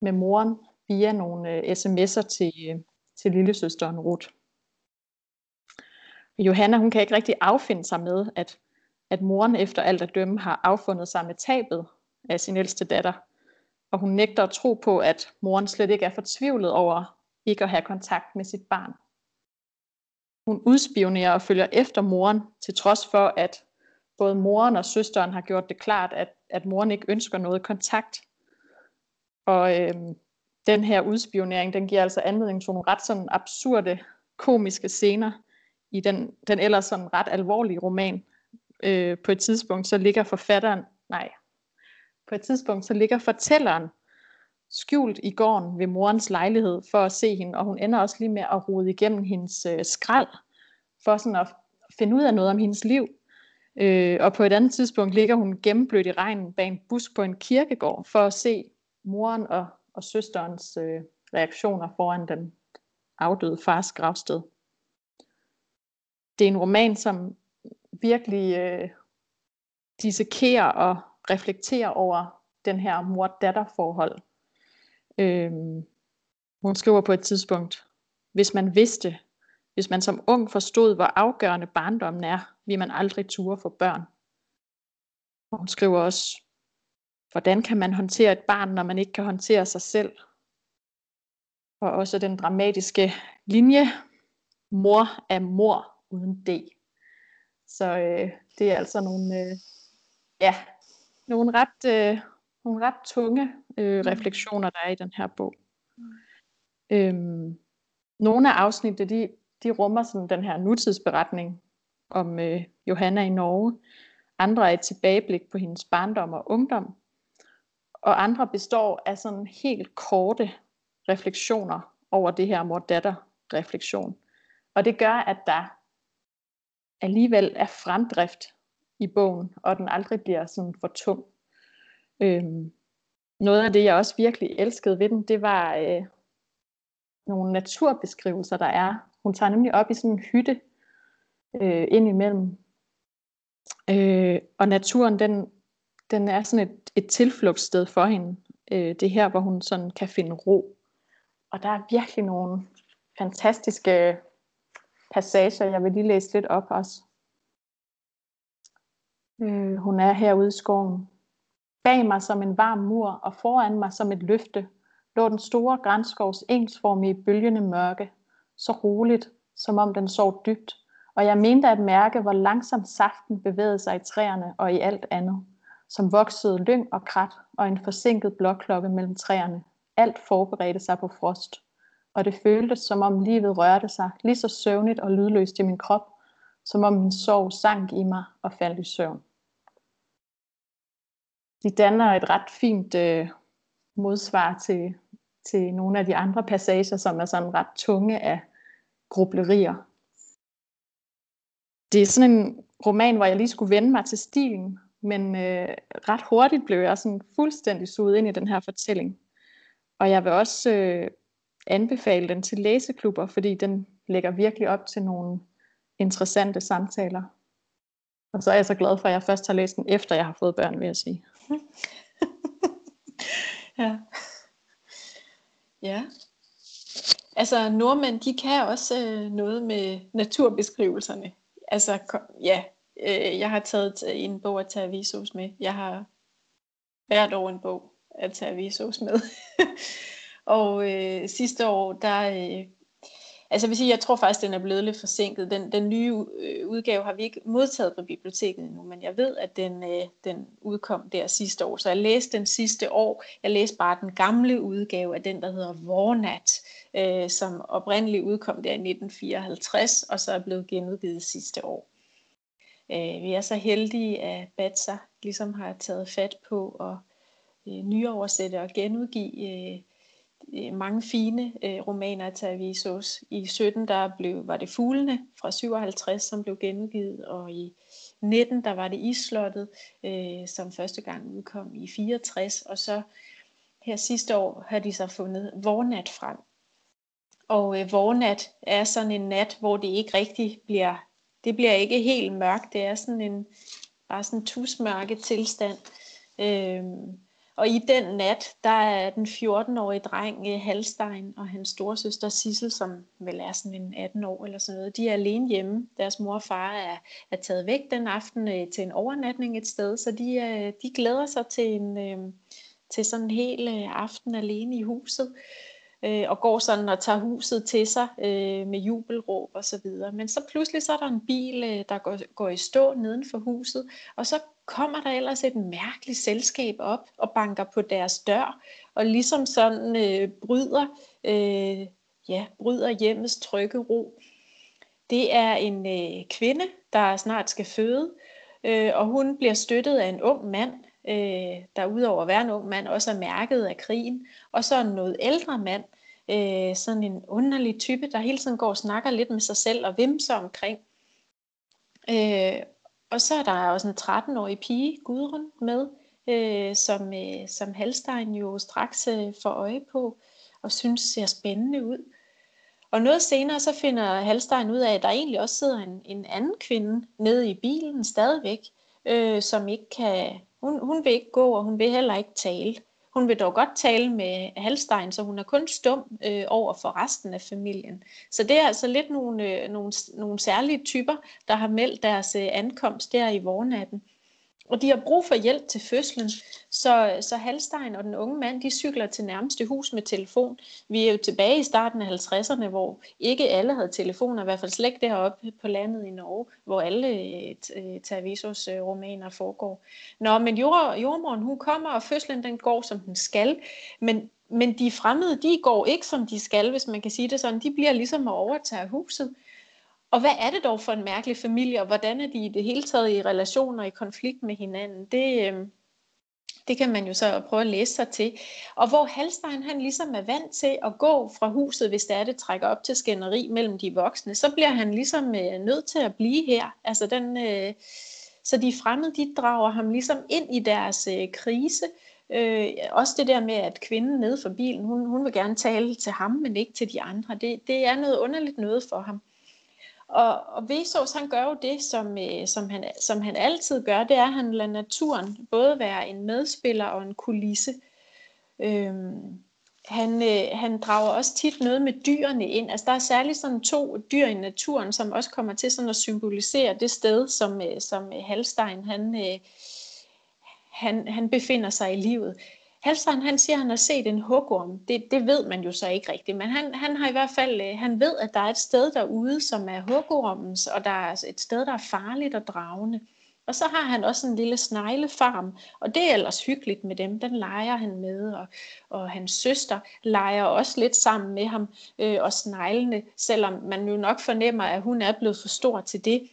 med moren via nogle øh, sms'er til, øh, til lillesøsteren Ruth. Johanna, hun kan ikke rigtig affinde sig med, at, at moren efter alt at dømme har affundet sig med tabet af sin ældste datter. Og hun nægter at tro på, at moren slet ikke er fortvivlet over ikke at have kontakt med sit barn. Hun udspionerer og følger efter moren, til trods for, at både moren og søsteren har gjort det klart, at, at moren ikke ønsker noget kontakt. Og øhm, den her udspionering, den giver altså anledning til nogle ret sådan absurde, komiske scener i den, den ellers sådan ret alvorlige roman. Øh, på et tidspunkt så ligger forfatteren, nej, på et tidspunkt så ligger fortælleren skjult i gården ved morens lejlighed for at se hende, og hun ender også lige med at rode igennem hendes øh, skrald, for sådan at finde ud af noget om hendes liv. Øh, og på et andet tidspunkt ligger hun gennemblødt i regnen bag en busk på en kirkegård, for at se moren og, og søsterens øh, reaktioner foran den afdøde fars gravsted. Det er en roman, som virkelig øh, dissekerer og reflekterer over den her mor-datter-forhold. Øh, hun skriver på et tidspunkt, hvis man vidste, hvis man som ung forstod, hvor afgørende barndommen er, vil man aldrig ture for børn. Og hun skriver også, hvordan kan man håndtere et barn, når man ikke kan håndtere sig selv? Og også den dramatiske linje, mor er mor uden D, Så øh, det er altså nogle, øh, ja, nogle ret, øh, nogle ret tunge øh, refleksioner, der er i den her bog. Øhm, nogle af afsnittene, de, de rummer sådan den her nutidsberetning om øh, Johanna i Norge. Andre er et tilbageblik på hendes barndom og ungdom. Og andre består af sådan helt korte refleksioner over det her mor-datter-refleksion. Og det gør, at der alligevel er fremdrift i bogen, og den aldrig bliver sådan for tung. Øhm, noget af det, jeg også virkelig elskede ved den, det var øh, nogle naturbeskrivelser, der er. Hun tager nemlig op i sådan en hytte øh, ind imellem. Øh, og naturen, den, den er sådan et, et tilflugtssted for hende. Øh, det er her, hvor hun sådan kan finde ro. Og der er virkelig nogle fantastiske passager. Jeg vil lige læse lidt op også. Øh, hun er herude i skoven. Bag mig som en varm mur og foran mig som et løfte, lå den store granskovs ensformige bølgende mørke, så roligt, som om den sov dybt, og jeg mente at mærke, hvor langsomt saften bevægede sig i træerne og i alt andet, som voksede lyng og krat og en forsinket blåklokke mellem træerne. Alt forberedte sig på frost, og det føltes, som om livet rørte sig lige så søvnigt og lydløst i min krop, som om min sorg sank i mig og faldt i søvn. De danner et ret fint øh, modsvar til, til nogle af de andre passager, som er sådan ret tunge af grublerier. Det er sådan en roman, hvor jeg lige skulle vende mig til stilen, men øh, ret hurtigt blev jeg sådan fuldstændig suget ind i den her fortælling. Og jeg vil også øh, anbefale den til læseklubber, fordi den lægger virkelig op til nogle interessante samtaler. Og så er jeg så glad for, at jeg først har læst den, efter jeg har fået børn, vil jeg sige. Ja. Ja. Altså, nordmænd, de kan også øh, noget med naturbeskrivelserne. Altså, kom, ja. Øh, jeg har taget en bog af Tavisos med. Jeg har hvert år en bog af Tavisos med. Og øh, sidste år, der... Øh, Altså jeg vil sige, jeg tror faktisk, den er blevet lidt forsinket. Den, den nye udgave har vi ikke modtaget på biblioteket endnu, men jeg ved, at den, øh, den udkom der sidste år. Så jeg læste den sidste år. Jeg læste bare den gamle udgave af den, der hedder Vårnat, øh, som oprindeligt udkom der i nitten fireoghalvtreds, og så er blevet genudgivet sidste år. Øh, vi er så heldige, at Batsa ligesom har taget fat på at øh, nyoversætte og genudgive øh, mange fine øh, romaner af Tavisos. I sytten der blev, var det Fuglene fra syvoghalvtreds, som blev genudgivet, og i nitten der var det Islottet, øh, som første gang udkom i fireogtres, og så her sidste år har de så fundet Vårnat frem. Og øh, Vårnat er sådan en nat, hvor det ikke rigtig bliver, det bliver ikke helt mørkt, det er sådan en, bare sådan en tusmørke tilstand. Øh, Og i den nat, der er den fjorten-årige dreng Halstein og hans storesøster Sissel, som vel er sådan en atten år eller sådan noget, de er alene hjemme. Deres mor og far er, er taget væk den aften øh, til en overnatning et sted, så de, øh, de glæder sig til, en, øh, til sådan en hel øh, aften alene i huset, øh, og går sådan og tager huset til sig øh, med jubelråb og så videre. Men så pludselig så er der en bil, øh, der går, går i stå neden for huset, og så kommer der ellers et mærkeligt selskab op og banker på deres dør, og ligesom sådan øh, bryder, øh, ja, bryder hjemmets trygge ro. Det er en øh, kvinde, der snart skal føde, øh, og hun bliver støttet af en ung mand, øh, der udover at være en ung mand, også er mærket af krigen, og så en noget ældre mand, øh, sådan en underlig type, der hele tiden går og snakker lidt med sig selv og vimser omkring. Øh, Og så er der også en tretten-årig pige, Gudrun, med, øh, som, øh, som Halstein jo straks øh, får øje på og synes ser spændende ud. Og noget senere så finder Halstein ud af, at der egentlig også sidder en, en anden kvinde nede i bilen stadigvæk, øh, som ikke kan, hun, hun vil ikke gå, og hun vil heller ikke tale. Hun vil dog godt tale med Halstein, så hun er kun stum øh, over for resten af familien. Så det er altså lidt nogle, øh, nogle, nogle særlige typer, der har meldt deres øh, ankomst der i Vårnatten. Og de har brug for hjælp til fødslen, så, så Halstein og den unge mand, de cykler til nærmeste hus med telefon. Vi er jo tilbage i starten af halvtredserne, hvor ikke alle havde telefoner, i hvert fald slet ikke deroppe på landet i Norge, hvor alle øh, Tavisos øh, romaner foregår. Nå, men jord, jordmoren, hun kommer, og fødslen den går, som den skal, men, men de fremmede, de går ikke, som de skal, hvis man kan sige det sådan. De bliver ligesom at overtage huset. Og hvad er det dog for en mærkelig familie, og hvordan er de i det hele taget i relationer, i konflikt med hinanden? Det, det kan man jo så prøve at læse sig til. Og hvor Halstein, han ligesom er vant til at gå fra huset, hvis det er det, trækker op til skænderi mellem de voksne, så bliver han ligesom nødt til at blive her. Altså den, så de fremmede, de drager ham ligesom ind i deres krise. Øh, også det der med, at kvinden nede for bilen, hun, hun vil gerne tale til ham, men ikke til de andre. Det, det er noget underligt noget for ham. Og, og Vesås, han gør jo det, som, øh, som, han, som han altid gør, det er, at han lader naturen både være en medspiller og en kulisse. Øhm, han, øh, han drager også tit noget med dyrene ind. Altså der er særligt sådan to dyr i naturen, som også kommer til sådan at symbolisere det sted, som, øh, som Halstein han, øh, han, han befinder sig i livet. Halstein, han siger, at han har set en hugorm. Det, det ved man jo så ikke rigtigt, men han, han har i hvert fald, han ved, at der er et sted derude, som er hugormens, og der er et sted, der er farligt og dragende. Og så har han også en lille sneglefarm, og det er ellers hyggeligt med dem. Den leger han med, og, og hans søster leger også lidt sammen med ham øh, og sneglene, selvom man jo nok fornemmer, at hun er blevet for stor til det.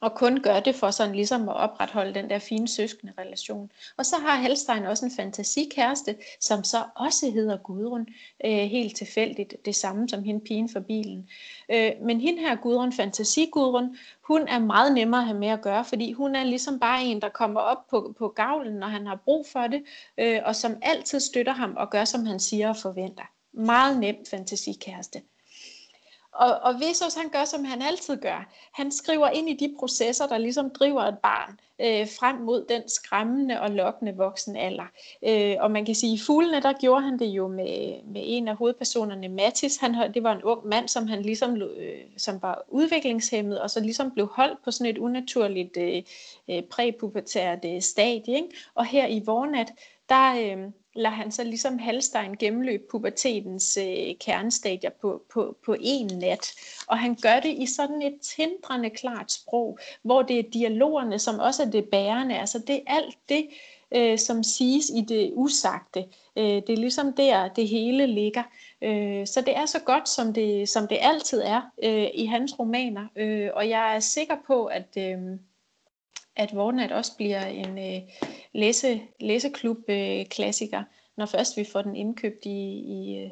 Og kun gør det for sådan ligesom at opretholde den der fine søskende relation. Og så har Halstein også en fantasikæreste, som så også hedder Gudrun, øh, helt tilfældigt. Det samme som hende pigen for bilen. Øh, men hende her Gudrun, fantasigudrun, hun er meget nemmere at have med at gøre, fordi hun er ligesom bare en, der kommer op på, på gavlen, når han har brug for det, øh, og som altid støtter ham og gør, som han siger og forventer. Meget nemt fantasikæreste. Og, og Vesås, han gør, som han altid gør. Han skriver ind i de processer, der ligesom driver et barn øh, frem mod den skræmmende og lokkende voksen alder. Øh, og man kan sige, i Fuglene, der gjorde han det jo med, med en af hovedpersonerne, Mattis. Han, det var en ung mand, som, han ligesom, øh, som var udviklingshæmmet, og så ligesom blev holdt på sådan et unaturligt øh, præpubertært øh, stadie. Ikke? Og her i Vårnat, der... Øh, lader han så ligesom Halstein gennemløb pubertetens øh, kernestadier på, på, på én nat. Og han gør det i sådan et tindrende klart sprog, hvor det er dialogerne, som også er det bærende. Altså det er alt det, øh, som siges i det usagte. Øh, det er ligesom der, det hele ligger. Øh, så det er så godt, som det, som det altid er øh, i hans romaner. Øh, og jeg er sikker på, at... Øh, at Vårnat også bliver en øh, læse, læseklub-klassiker, øh, når først vi får den indkøbt i, i, øh,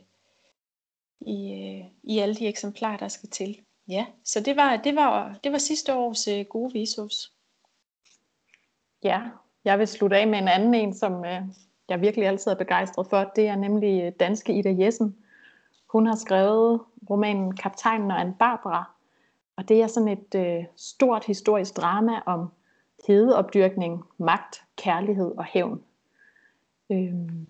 i, øh, i alle de eksemplarer, der skal til. Ja, så det var, det var, det var sidste års øh, gode visos. Ja, jeg vil slutte af med en anden en, som øh, jeg virkelig altid er begejstret for. Det er nemlig danske Ida Jessen. Hun har skrevet romanen Kaptajnen og Anne Barbara. Og det er sådan et øh, stort historisk drama om hedeopdyrkning, magt, kærlighed og hævn. Øhm,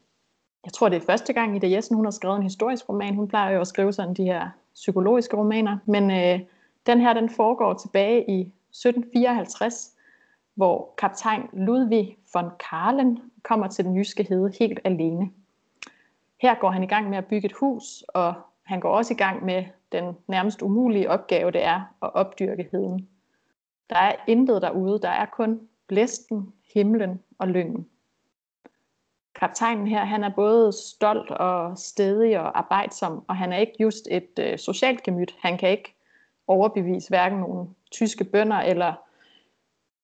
jeg tror, det er første gang, Ida Jessen hun har skrevet en historisk roman. Hun plejer jo at skrive sådan de her psykologiske romaner. Men øh, den her, den foregår tilbage i sytten fireoghalvtreds, hvor kaptajn Ludwig von Karlen kommer til den jyske hede helt alene. Her går han i gang med at bygge et hus, og han går også i gang med den nærmest umulige opgave, det er at opdyrke heden. Der er intet derude, der er kun blæsten, himlen og lyngen. Kaptajnen her, han er både stolt og stedig og arbejdsom, og han er ikke just et øh, socialt gemyt. Han kan ikke overbevise hverken nogle tyske bønder eller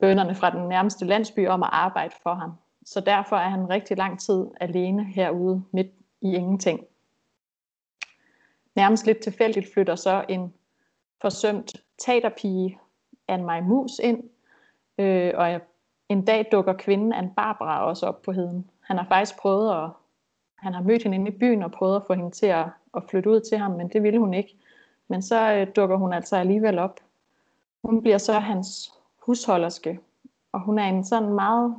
bønderne fra den nærmeste landsby om at arbejde for ham. Så derfor er han rigtig lang tid alene herude midt i ingenting. Nærmest lidt tilfældigt flytter så en forsømt teaterpige, Anne-Marie Mus, ind, øh, og en dag dukker kvinden Anne Barbara også op på heden. Han har faktisk prøvet at, han har mødt hende inde i byen og prøvet at få hende til at, at flytte ud til ham, men det ville hun ikke. Men så øh, dukker hun altså alligevel op. Hun bliver så hans husholderske, og hun er en sådan meget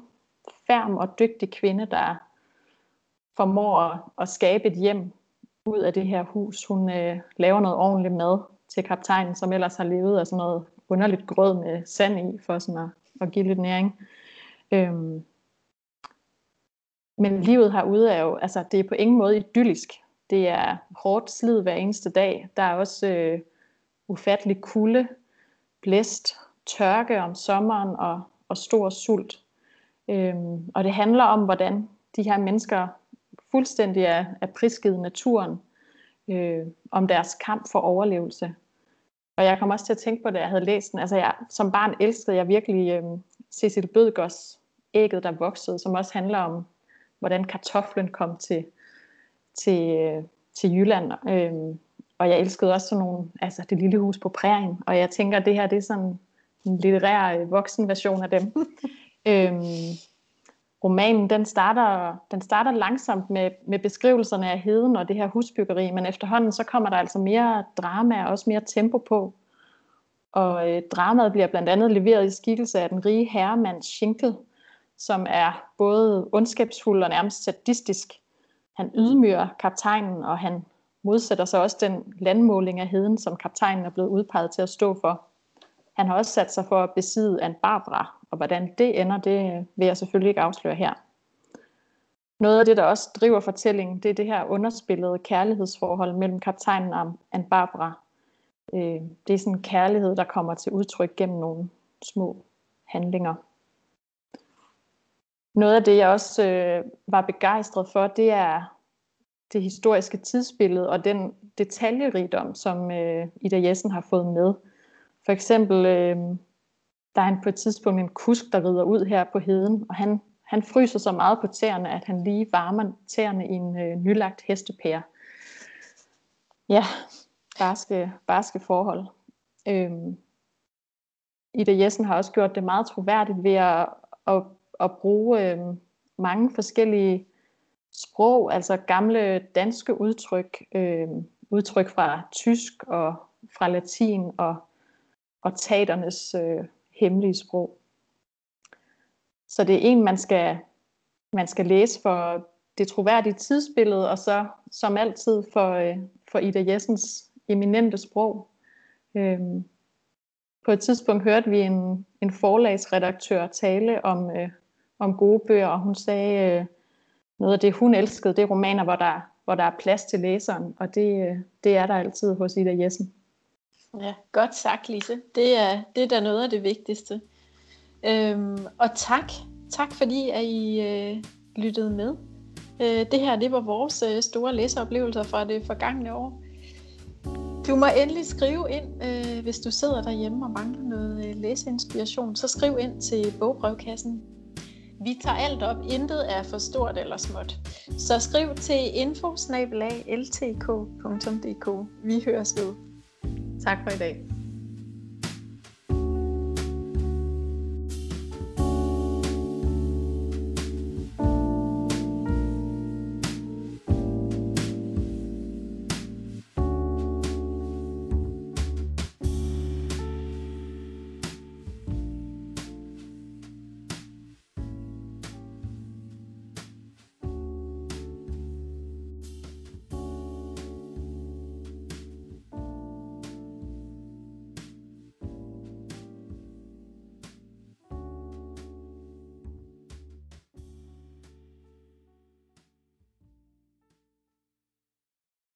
ferm og dygtig kvinde, der formår at, at skabe et hjem ud af det her hus. Hun øh, laver noget ordentligt mad til kaptajnen, som ellers har levet af sådan noget underligt grød med sand i, for sådan at, at give lidt næring. Øhm, men livet herude er jo, altså det er på ingen måde idyllisk. Det er hårdt slid hver eneste dag. Der er også øh, ufattelig kulde, blæst, tørke om sommeren og, og stor sult. Øhm, og det handler om, hvordan de her mennesker fuldstændig er, er prisgivet naturen, øh, om deres kamp for overlevelse. Og jeg kom også til at tænke på det, jeg havde læst den. Altså jeg, som barn elskede jeg virkelig øh, Cecil Bødgers Ægget, der voksede, som også handler om, hvordan kartoflen kom til, til, øh, til Jylland. Øh, og jeg elskede også sådan nogle, altså Det lille hus på prærien. Og jeg tænker, at det her det er sådan en litterær øh, voksen version af dem. Øhm, romanen den starter, den starter langsomt med, med beskrivelserne af heden og det her husbyggeri, men efterhånden så kommer der altså mere drama og også mere tempo på, og øh, dramaet bliver blandt andet leveret i skikkelse af den rige herremand Schinkel, som er både ondskabsfuld og nærmest sadistisk. Han ydmyger kaptajnen, og han modsætter sig også den landmåling af heden, som kaptajnen er blevet udpeget til at stå for. Han har også sat sig for at besidde Anne Barbara, og hvordan det ender, det vil jeg selvfølgelig ikke afsløre her. Noget af det, der også driver fortællingen, det er det her underspillede kærlighedsforhold mellem kaptajnen og Anne Barbara. Det er sådan en kærlighed, der kommer til udtryk gennem nogle små handlinger. Noget af det, jeg også var begejstret for, det er det historiske tidsbillede og den detaljerigdom, som Ida Jessen har fået med. For eksempel, øh, der er han på et tidspunkt en kusk, der rider ud her på heden, og han, han fryser så meget på tæerne, at han lige varmer tæerne i en øh, nylagt hestepære. Ja, barske, barske forhold. Øh, Ida Jessen har også gjort det meget troværdigt ved at, at, at bruge øh, mange forskellige sprog, altså gamle danske udtryk, øh, udtryk fra tysk og fra latin og og teaternes øh, hemmelige sprog. Så det er en, man skal, man skal læse for det troværdige tidsbillede, og så som altid for, øh, for Ida Jessens eminente sprog. Øhm, på et tidspunkt hørte vi en, en forlagsredaktør tale om, øh, om gode bøger, og hun sagde, øh, noget af det, hun elskede, det er romaner, hvor der, hvor der er plads til læseren, og det, øh, det er der altid hos Ida Jessen. Ja, godt sagt, Lise. Det er, det er da noget af det vigtigste. Øhm, og tak. Tak fordi, at I øh, lyttede med. Øh, det her, det var vores øh, store læseoplevelser fra det forgangne år. Du må endelig skrive ind, øh, hvis du sidder derhjemme og mangler noget øh, læseinspiration, så skriv ind til bogbrevkassen. Vi tager alt op. Intet er for stort eller småt. Så skriv til info snabel-a l t k punktum d k. Vi høres ved. Tak for i dag.